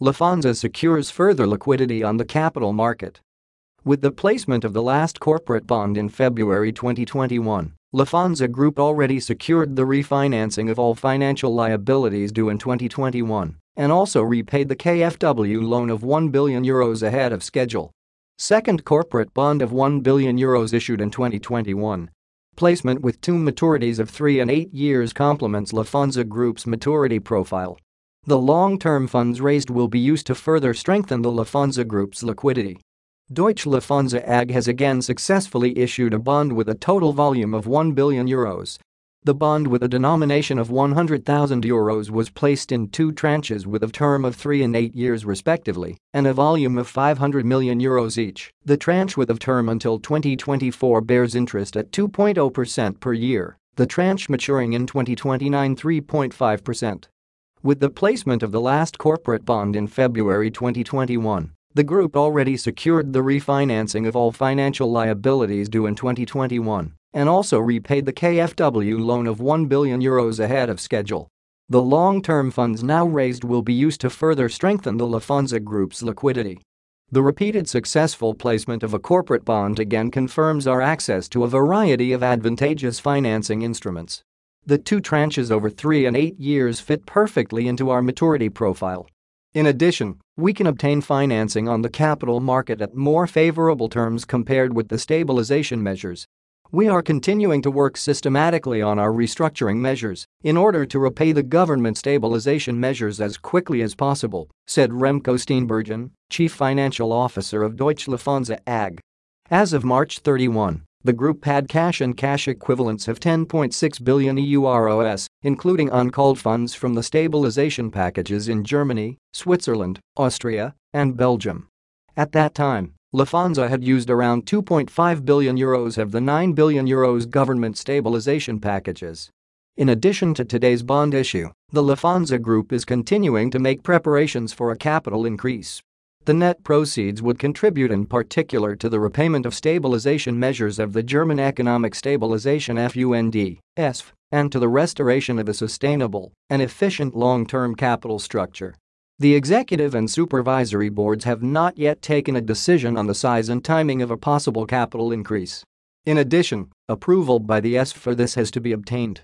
Lufthansa secures further liquidity on the capital market. With the placement of the last corporate bond in February 2021, Lufthansa Group already secured the refinancing of all financial liabilities due in 2021 and also repaid the KfW loan of €1 billion ahead of schedule. Second corporate bond of €1 billion issued in 2021. Placement with two maturities of 3 and 8 years complements Lufthansa Group's maturity profile. The long-term funds raised will be used to further strengthen the Lufthansa Group's liquidity. Deutsche Lufthansa AG has again successfully issued a bond with a total volume of €1 billion. The bond with a denomination of €100,000 was placed in two tranches with a term of 3 and 8 years respectively and a volume of €500 million each. The tranche with a term until 2024 bears interest at 2.0% per year, the tranche maturing in 2029 3.5%. With the placement of the last corporate bond in February 2021, the group already secured the refinancing of all financial liabilities due in 2021 and also repaid the KfW loan of €1 billion ahead of schedule. The long-term funds now raised will be used to further strengthen the Lufthansa Group's liquidity. The repeated successful placement of a corporate bond again confirms our access to a variety of advantageous financing instruments. The two tranches over 3 and 8 years fit perfectly into our maturity profile. In addition, we can obtain financing on the capital market at more favorable terms compared with the stabilization measures. We are continuing to work systematically on our restructuring measures in order to repay the government stabilization measures as quickly as possible, said Remco Steenbergen, Chief Financial Officer of Deutsche Lufthansa AG. As of March 31, the group had cash and cash equivalents of €10.6 billion, including uncalled funds from the stabilization packages in Germany, Switzerland, Austria, and Belgium. At that time, Lufthansa had used around €2.5 billion of the €9 billion government stabilization packages. In addition to today's bond issue, the Lufthansa Group is continuing to make preparations for a capital increase. The net proceeds would contribute in particular to the repayment of stabilization measures of the German Economic Stabilization Fund (ESF) and to the restoration of a sustainable and efficient long-term capital structure. The executive and supervisory boards have not yet taken a decision on the size and timing of a possible capital increase. In addition, approval by the ESF for this has to be obtained.